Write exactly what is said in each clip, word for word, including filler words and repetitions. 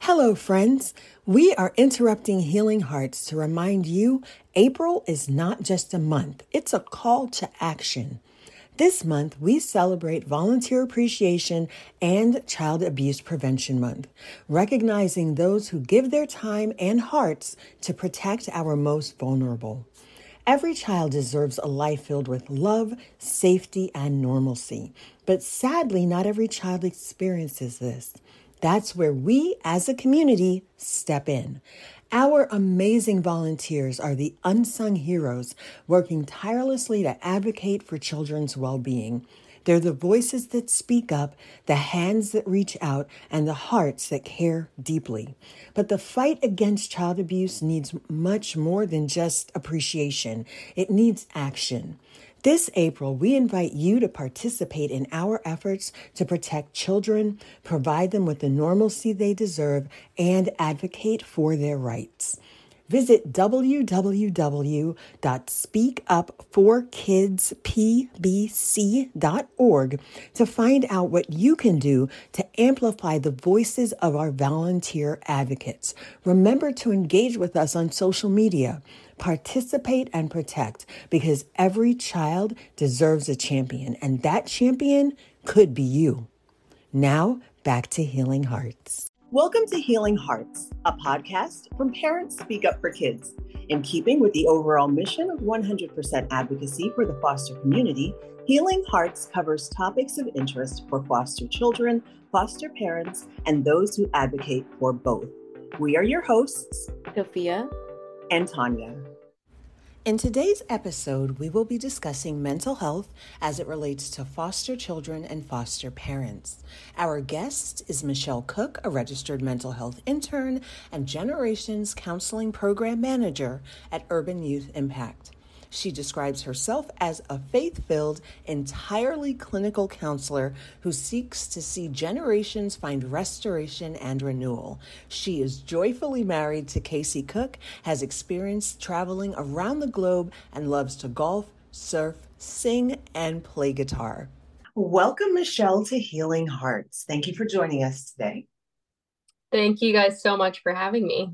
Hello, friends. We are interrupting Healing Hearts to remind you April is not just a month. It's a call to action. This month, we celebrate Volunteer Appreciation and Child Abuse Prevention Month, recognizing those who give their time and hearts to protect our most vulnerable. Every child deserves a life filled with love, safety, and normalcy. But sadly, not every child experiences this. That's where we, as a community, step in. Our amazing volunteers are the unsung heroes working tirelessly to advocate for children's well-being. They're the voices that speak up, the hands that reach out, and the hearts that care deeply. But the fight against child abuse needs much more than just appreciation. It needs action. This April, we invite you to participate in our efforts to protect children, provide them with the normalcy they deserve, and advocate for their rights. Visit w w w dot speak up for kids p b c dot org to find out what you can do to amplify the voices of our volunteer advocates. Remember to engage with us on social media. Participate and protect, because every child deserves a champion, and that champion could be you. Now, back to Healing Hearts. Welcome to Healing Hearts, a podcast from Parents Speak Up for Kids. In keeping with the overall mission of one hundred percent advocacy for the foster community, Healing Hearts covers topics of interest for foster children, foster parents, and those who advocate for both. We are your hosts, Sophia and Tanya. In today's episode, we will be discussing mental health as it relates to foster children and foster parents. Our guest is Michelle Cook, a registered mental health intern and Generations Counseling Program Manager at Urban Youth Impact. She describes herself as a faith-filled, entirely clinical counselor who seeks to see generations find restoration and renewal. She is joyfully married to Casey Cook, has experience traveling around the globe, and loves to golf, surf, sing, and play guitar. Welcome, Michelle, to Healing Hearts. Thank you for joining us today. Thank you guys so much for having me.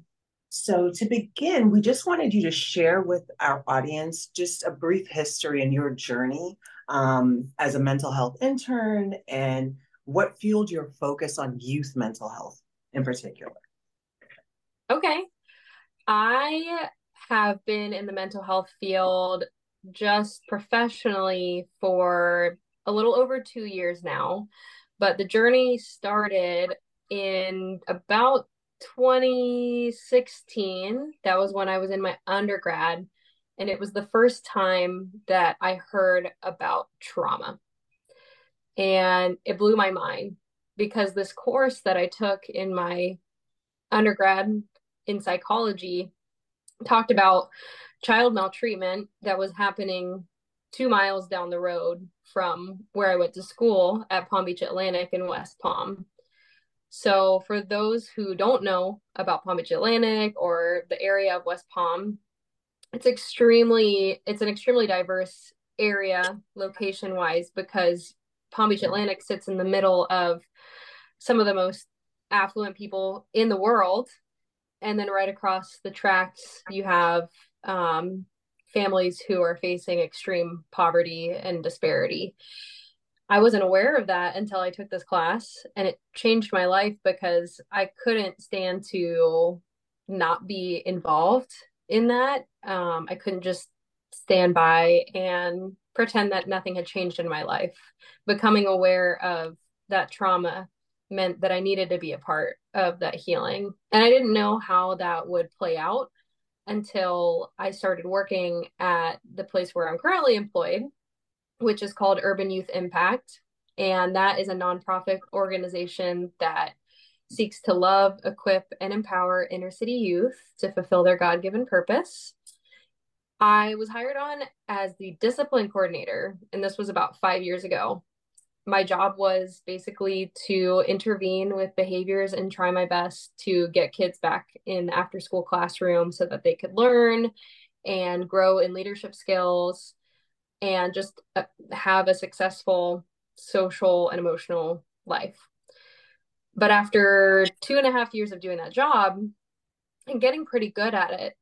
So to begin, we just wanted you to share with our audience just a brief history in your journey um, as a mental health intern and what fueled your focus on youth mental health in particular. Okay. I have been in the mental health field just professionally for a little over two years now, but the journey started in about twenty sixteen. That was when I was in my undergrad, and it was the first time that I heard about trauma, and it blew my mind because this course that I took in my undergrad in psychology talked about child maltreatment that was happening two miles down the road from where I went to school at Palm Beach Atlantic in West Palm. So for those who don't know about Palm Beach Atlantic or the area of West Palm, it's extremely, it's an extremely diverse area location-wise, because Palm Beach Atlantic sits in the middle of some of the most affluent people in the world. And then right across the tracks, you have um, families who are facing extreme poverty and disparity. I wasn't aware of that until I took this class, and it changed my life because I couldn't stand to not be involved in that. Um, I couldn't just stand by and pretend that nothing had changed in my life. Becoming aware of that trauma meant that I needed to be a part of that healing. And I didn't know how that would play out until I started working at the place where I'm currently employed, which is called Urban Youth Impact. And that is a nonprofit organization that seeks to love, equip, and empower inner city youth to fulfill their God-given purpose. I was hired on as the discipline coordinator, and this was about five years ago. My job was basically to intervene with behaviors and try my best to get kids back in the after-school classroom so that they could learn and grow in leadership skills and just have a successful social and emotional life. But after two and a half years of doing that job and getting pretty good at it,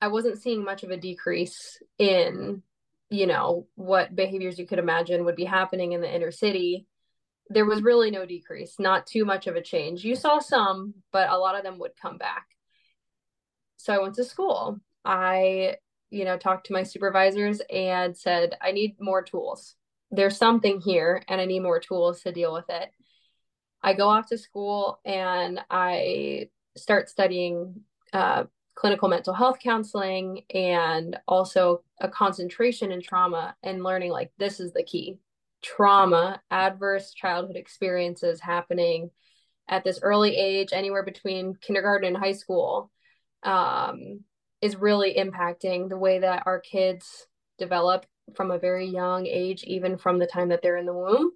I wasn't seeing much of a decrease in, you know, what behaviors you could imagine would be happening in the inner city. There was really no decrease, not too much of a change. You saw some, but a lot of them would come back. So I went to school. I, you know, talked to my supervisors and said, I need more tools. There's something here and I need more tools to deal with it. I go off to school and I start studying uh, clinical mental health counseling and also a concentration in trauma, and learning like this is the key. Trauma, adverse childhood experiences happening at this early age, anywhere between kindergarten and high school, um, is really impacting the way that our kids develop from a very young age, even from the time that they're in the womb.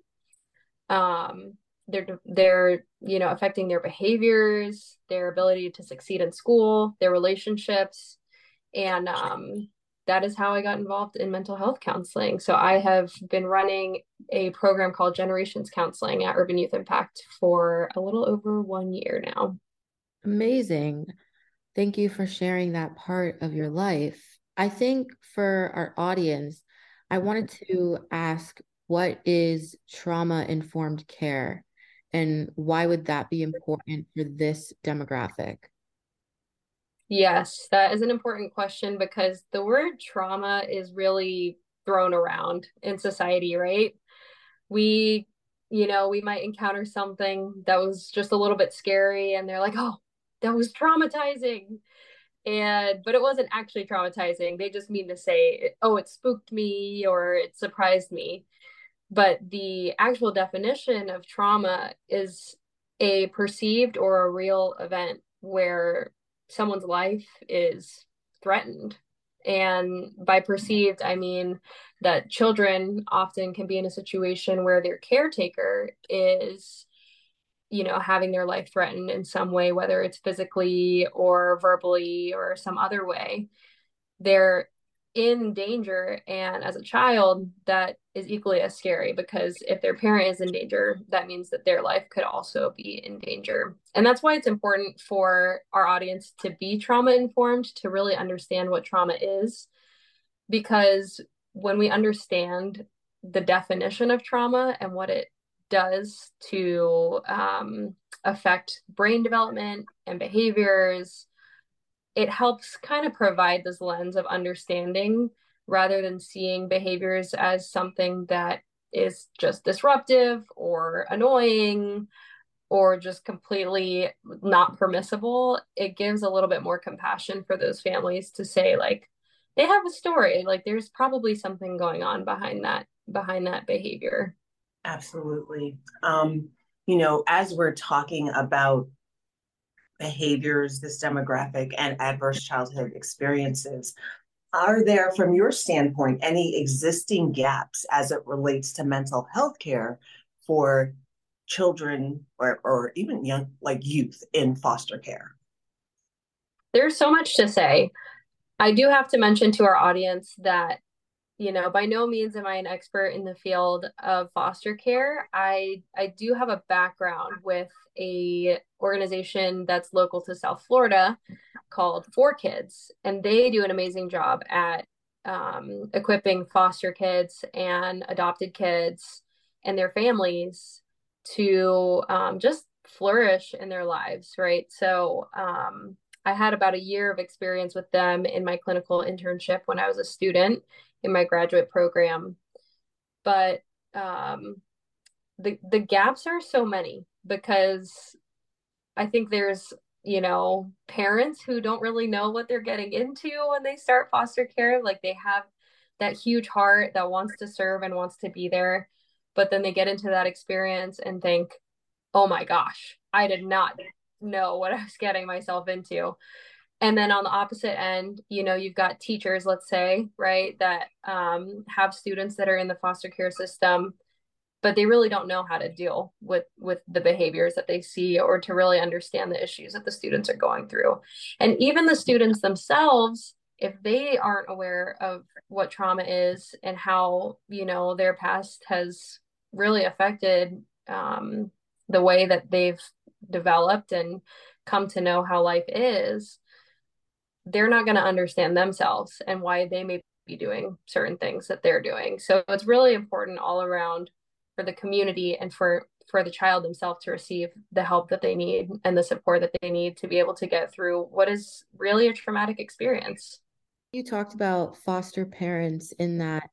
Um, They're, they're, you know, affecting their behaviors, their ability to succeed in school, their relationships. And um, that is how I got involved in mental health counseling. So I have been running a program called Generations Counseling at Urban Youth Impact for a little over one year now. Amazing. Thank you for sharing that part of your life. I think for our audience, I wanted to ask, what is trauma-informed care? And why would that be important for this demographic? Yes, that is an important question, because the word trauma is really thrown around in society, right? We, you know, we might encounter something that was just a little bit scary and they're like, oh, that was traumatizing. And, but it wasn't actually traumatizing. They just mean to say, oh, it spooked me or it surprised me. But the actual definition of trauma is a perceived or a real event where someone's life is threatened. And by perceived, I mean that children often can be in a situation where their caretaker is, you know, having their life threatened in some way, whether it's physically or verbally or some other way. They're in danger, and as a child that is equally as scary, because if their parent is in danger, that means that their life could also be in danger. And that's why it's important for our audience to be trauma informed, to really understand what trauma is, because when we understand the definition of trauma and what it does to um, affect brain development and behaviors, it helps kind of provide this lens of understanding rather than seeing behaviors as something that is just disruptive or annoying or just completely not permissible. It gives a little bit more compassion for those families to say, like, they have a story, like there's probably something going on behind that, behind that behavior. Absolutely. Um, you know, as we're talking about behaviors, this demographic, and adverse childhood experiences, are there, from your standpoint, any existing gaps as it relates to mental health care for children or, or even young, like youth in foster care? There's so much to say. I do have to mention to our audience that, you know, by no means am I an expert in the field of foster care. I I do have a background with a organization that's local to South Florida called Four Kids, and they do an amazing job at um, equipping foster kids and adopted kids and their families to um, just flourish in their lives, right? So um, I had about a year of experience with them in my clinical internship when I was a student in my graduate program. But um, the the gaps are so many, because I think there's, you know, parents who don't really know what they're getting into when they start foster care. Like, they have that huge heart that wants to serve and wants to be there, but then they get into that experience and think, oh my gosh, I did not know what I was getting myself into. And then on the opposite end, you know, you've got teachers, let's say, right, that um, have students that are in the foster care system, but they really don't know how to deal with, with the behaviors that they see, or to really understand the issues that the students are going through. And even the students themselves, if they aren't aware of what trauma is and how, you know, their past has really affected um, the way that they've developed and come to know how life is, they're not going to understand themselves and why they may be doing certain things that they're doing. So it's really important all around for the community and for, for the child themselves to receive the help that they need and the support that they need to be able to get through what is really a traumatic experience. You talked about foster parents in that.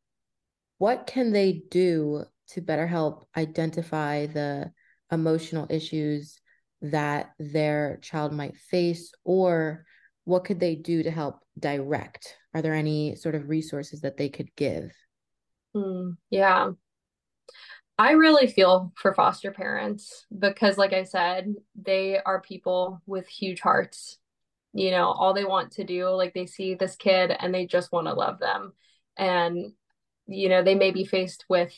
What can they do to better help identify the emotional issues that their child might face, or what could they do to help direct? Are there any sort of resources that they could give? Mm, yeah. I really feel for foster parents because, like I said, they are people with huge hearts. You know, all they want to do, like they see this kid and they just want to love them. And, you know, they may be faced with,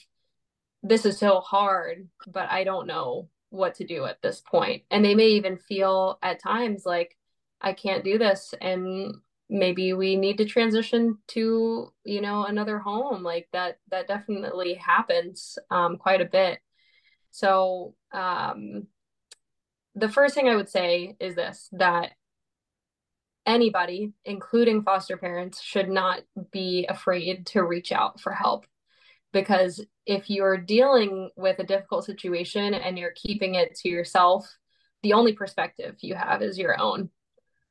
this is so hard, but I don't know what to do at this point. And they may even feel at times like, I can't do this. And maybe we need to transition to, you know, another home. Like that, that definitely happens um, quite a bit. So um, the first thing I would say is this, that anybody, including foster parents, should not be afraid to reach out for help. Because if you're dealing with a difficult situation and you're keeping it to yourself, the only perspective you have is your own,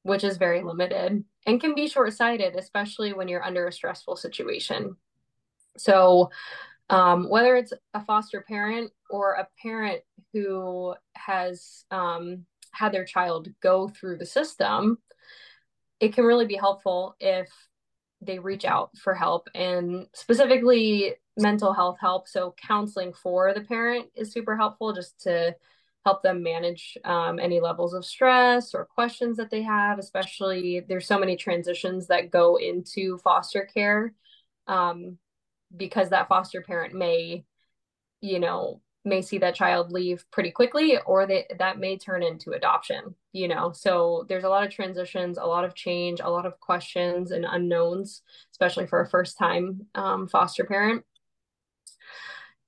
which is very limited and can be short-sighted, especially when you're under a stressful situation. So um, whether it's a foster parent or a parent who has um, had their child go through the system, it can really be helpful if they reach out for help, and specifically mental health help. So counseling for the parent is super helpful just to help them manage um, any levels of stress or questions that they have, especially there's so many transitions that go into foster care um, because that foster parent may, you know, may see that child leave pretty quickly, or they, that may turn into adoption, you know. So there's a lot of transitions, a lot of change, a lot of questions and unknowns, especially for a first time um, foster parent.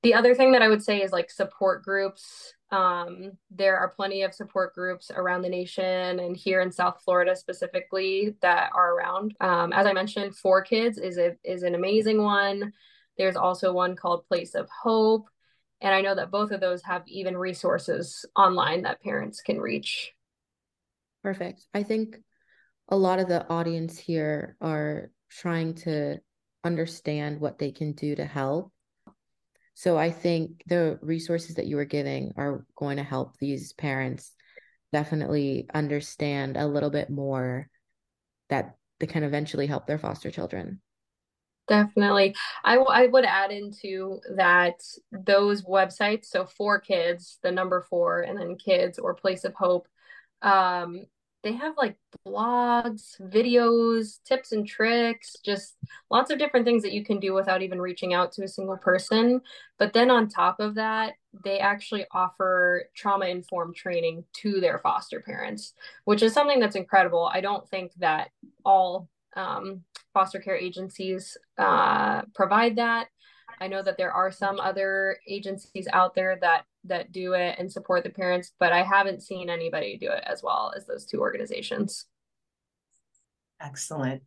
The other thing that I would say is like support groups. Um, there are plenty of support groups around the nation and here in South Florida specifically that are around. Um, as I mentioned, Four Kids is a, is an amazing one. There's also one called Place of Hope. And I know that both of those have even resources online that parents can reach. Perfect. I think a lot of the audience here are trying to understand what they can do to help. So I think the resources that you were giving are going to help these parents definitely understand a little bit more that they can eventually help their foster children. Definitely. I, w- I would add into that those websites, so Four Kids, the number four, and then Kids or Place of Hope, um, they have like blogs, videos, tips and tricks, just lots of different things that you can do without even reaching out to a single person. But then on top of that, they actually offer trauma-informed training to their foster parents, which is something that's incredible. I don't think that all um, foster care agencies uh, provide that. I know that there are some other agencies out there that that do it and support the parents, but I haven't seen anybody do it as well as those two organizations. Excellent.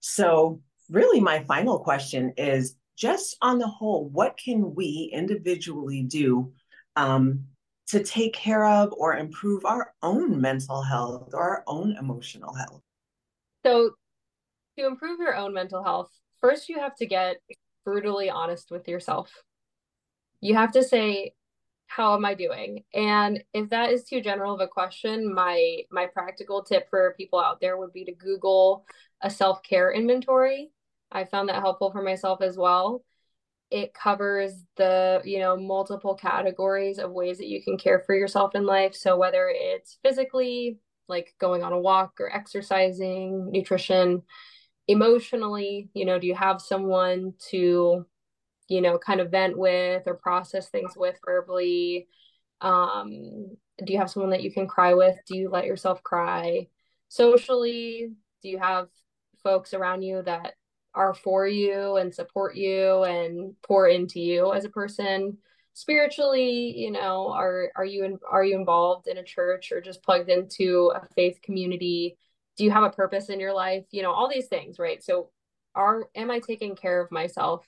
So really my final question is just on the whole, what can we individually do um, to take care of or improve our own mental health or our own emotional health? So to improve your own mental health, first you have to get brutally honest with yourself. You have to say, how am I doing? And if that is too general of a question, my my practical tip for people out there would be to Google a self-care inventory. I found that helpful for myself as well. It covers the, you know, multiple categories of ways that you can care for yourself in life. So whether it's physically, like going on a walk or exercising, nutrition, emotionally, you know, do you have someone to, you know, kind of vent with or process things with verbally? Um, do you have someone that you can cry with? Do you let yourself cry? Socially, do you have folks around you that are for you and support you and pour into you as a person? spiritually, you know, are, are you, in, are you involved in a church or just plugged into a faith community? Do you have a purpose in your life? You know, all these things, right? So are, am I taking care of myself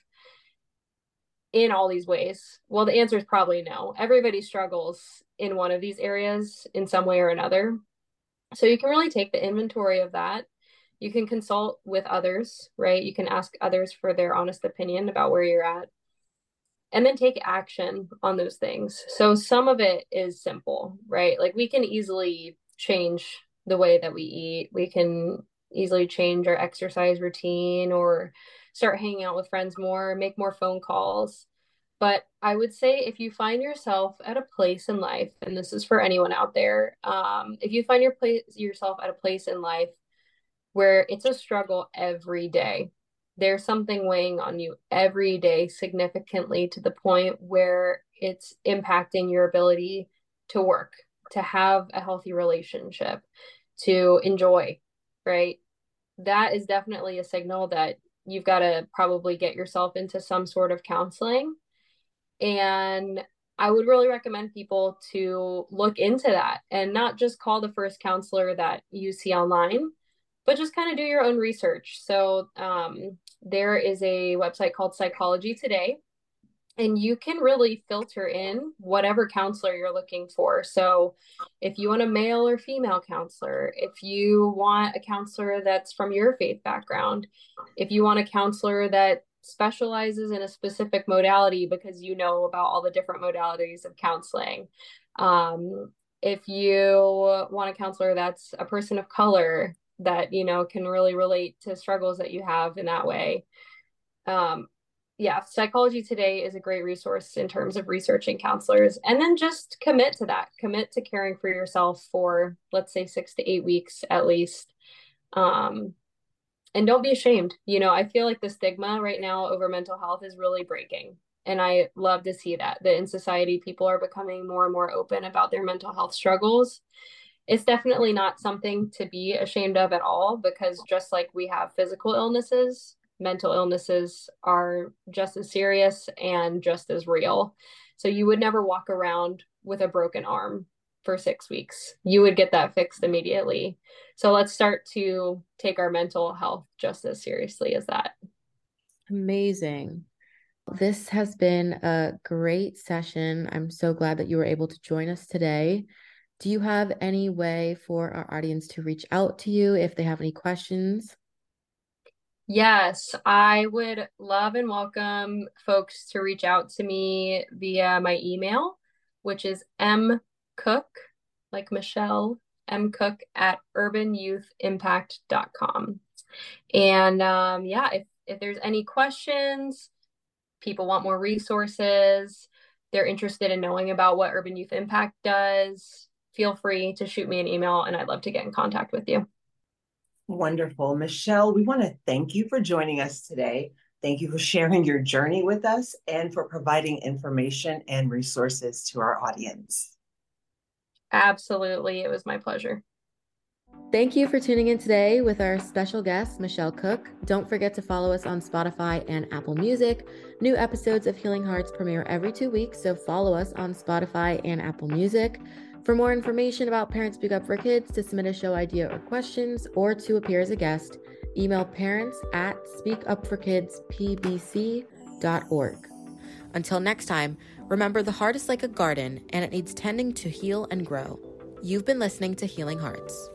in all these ways? Well, the answer is probably no. Everybody struggles in one of these areas in some way or another. So you can really take the inventory of that. You can consult with others, right? You can ask others for their honest opinion about where you're at, and then take action on those things. So some of it is simple, right? Like we can easily change the way that we eat. We can easily change our exercise routine or start hanging out with friends more, make more phone calls. But I would say if you find yourself at a place in life, and this is for anyone out there, um, if you find your place, yourself at a place in life where it's a struggle every day, there's something weighing on you every day significantly to the point where it's impacting your ability to work, to have a healthy relationship, to enjoy, right? That is definitely a signal that you've got to probably get yourself into some sort of counseling. And I would really recommend people to look into that and not just call the first counselor that you see online, but just kind of do your own research. So um, there is a website called Psychology Today, and you can really filter in whatever counselor you're looking for. So if you want a male or female counselor, if you want a counselor that's from your faith background, if you want a counselor that specializes in a specific modality because you know about all the different modalities of counseling, um, if you want a counselor that's a person of color, that, you know, can really relate to struggles that you have in that way. Um, yeah, Psychology Today is a great resource in terms of researching counselors. And then just commit to that, commit to caring for yourself for, let's say, six to eight weeks at least. Um, and don't be ashamed. You know, I feel like the stigma right now over mental health is really breaking. And I love to see that, that in society, people are becoming more and more open about their mental health struggles. It's definitely not something to be ashamed of at all, because just like we have physical illnesses, mental illnesses are just as serious and just as real. So you would never walk around with a broken arm for six weeks. You would get that fixed immediately. So let's start to take our mental health just as seriously as that. Amazing. This has been a great session. I'm so glad that you were able to join us today. Do you have any way for our audience to reach out to you if they have any questions? Yes, I would love and welcome folks to reach out to me via my email, which is mcook, like Michelle, mcook at urban youth impact dot com. And um, yeah, if, if there's any questions, people want more resources, they're interested in knowing about what Urban Youth Impact does, feel free to shoot me an email and I'd love to get in contact with you. Wonderful. Michelle, we want to thank you for joining us today. Thank you for sharing your journey with us and for providing information and resources to our audience. Absolutely. It was my pleasure. Thank you for tuning in today with our special guest, Michelle Cook. Don't forget to follow us on Spotify and Apple Music. New episodes of Healing Hearts premiere every two weeks, so follow us on Spotify and Apple Music. For more information about Parents Speak Up for Kids, to submit a show idea or questions, or to appear as a guest, email parents at speak up for kids p b c dot org. Until next time, remember the heart is like a garden and it needs tending to heal and grow. You've been listening to Healing Hearts.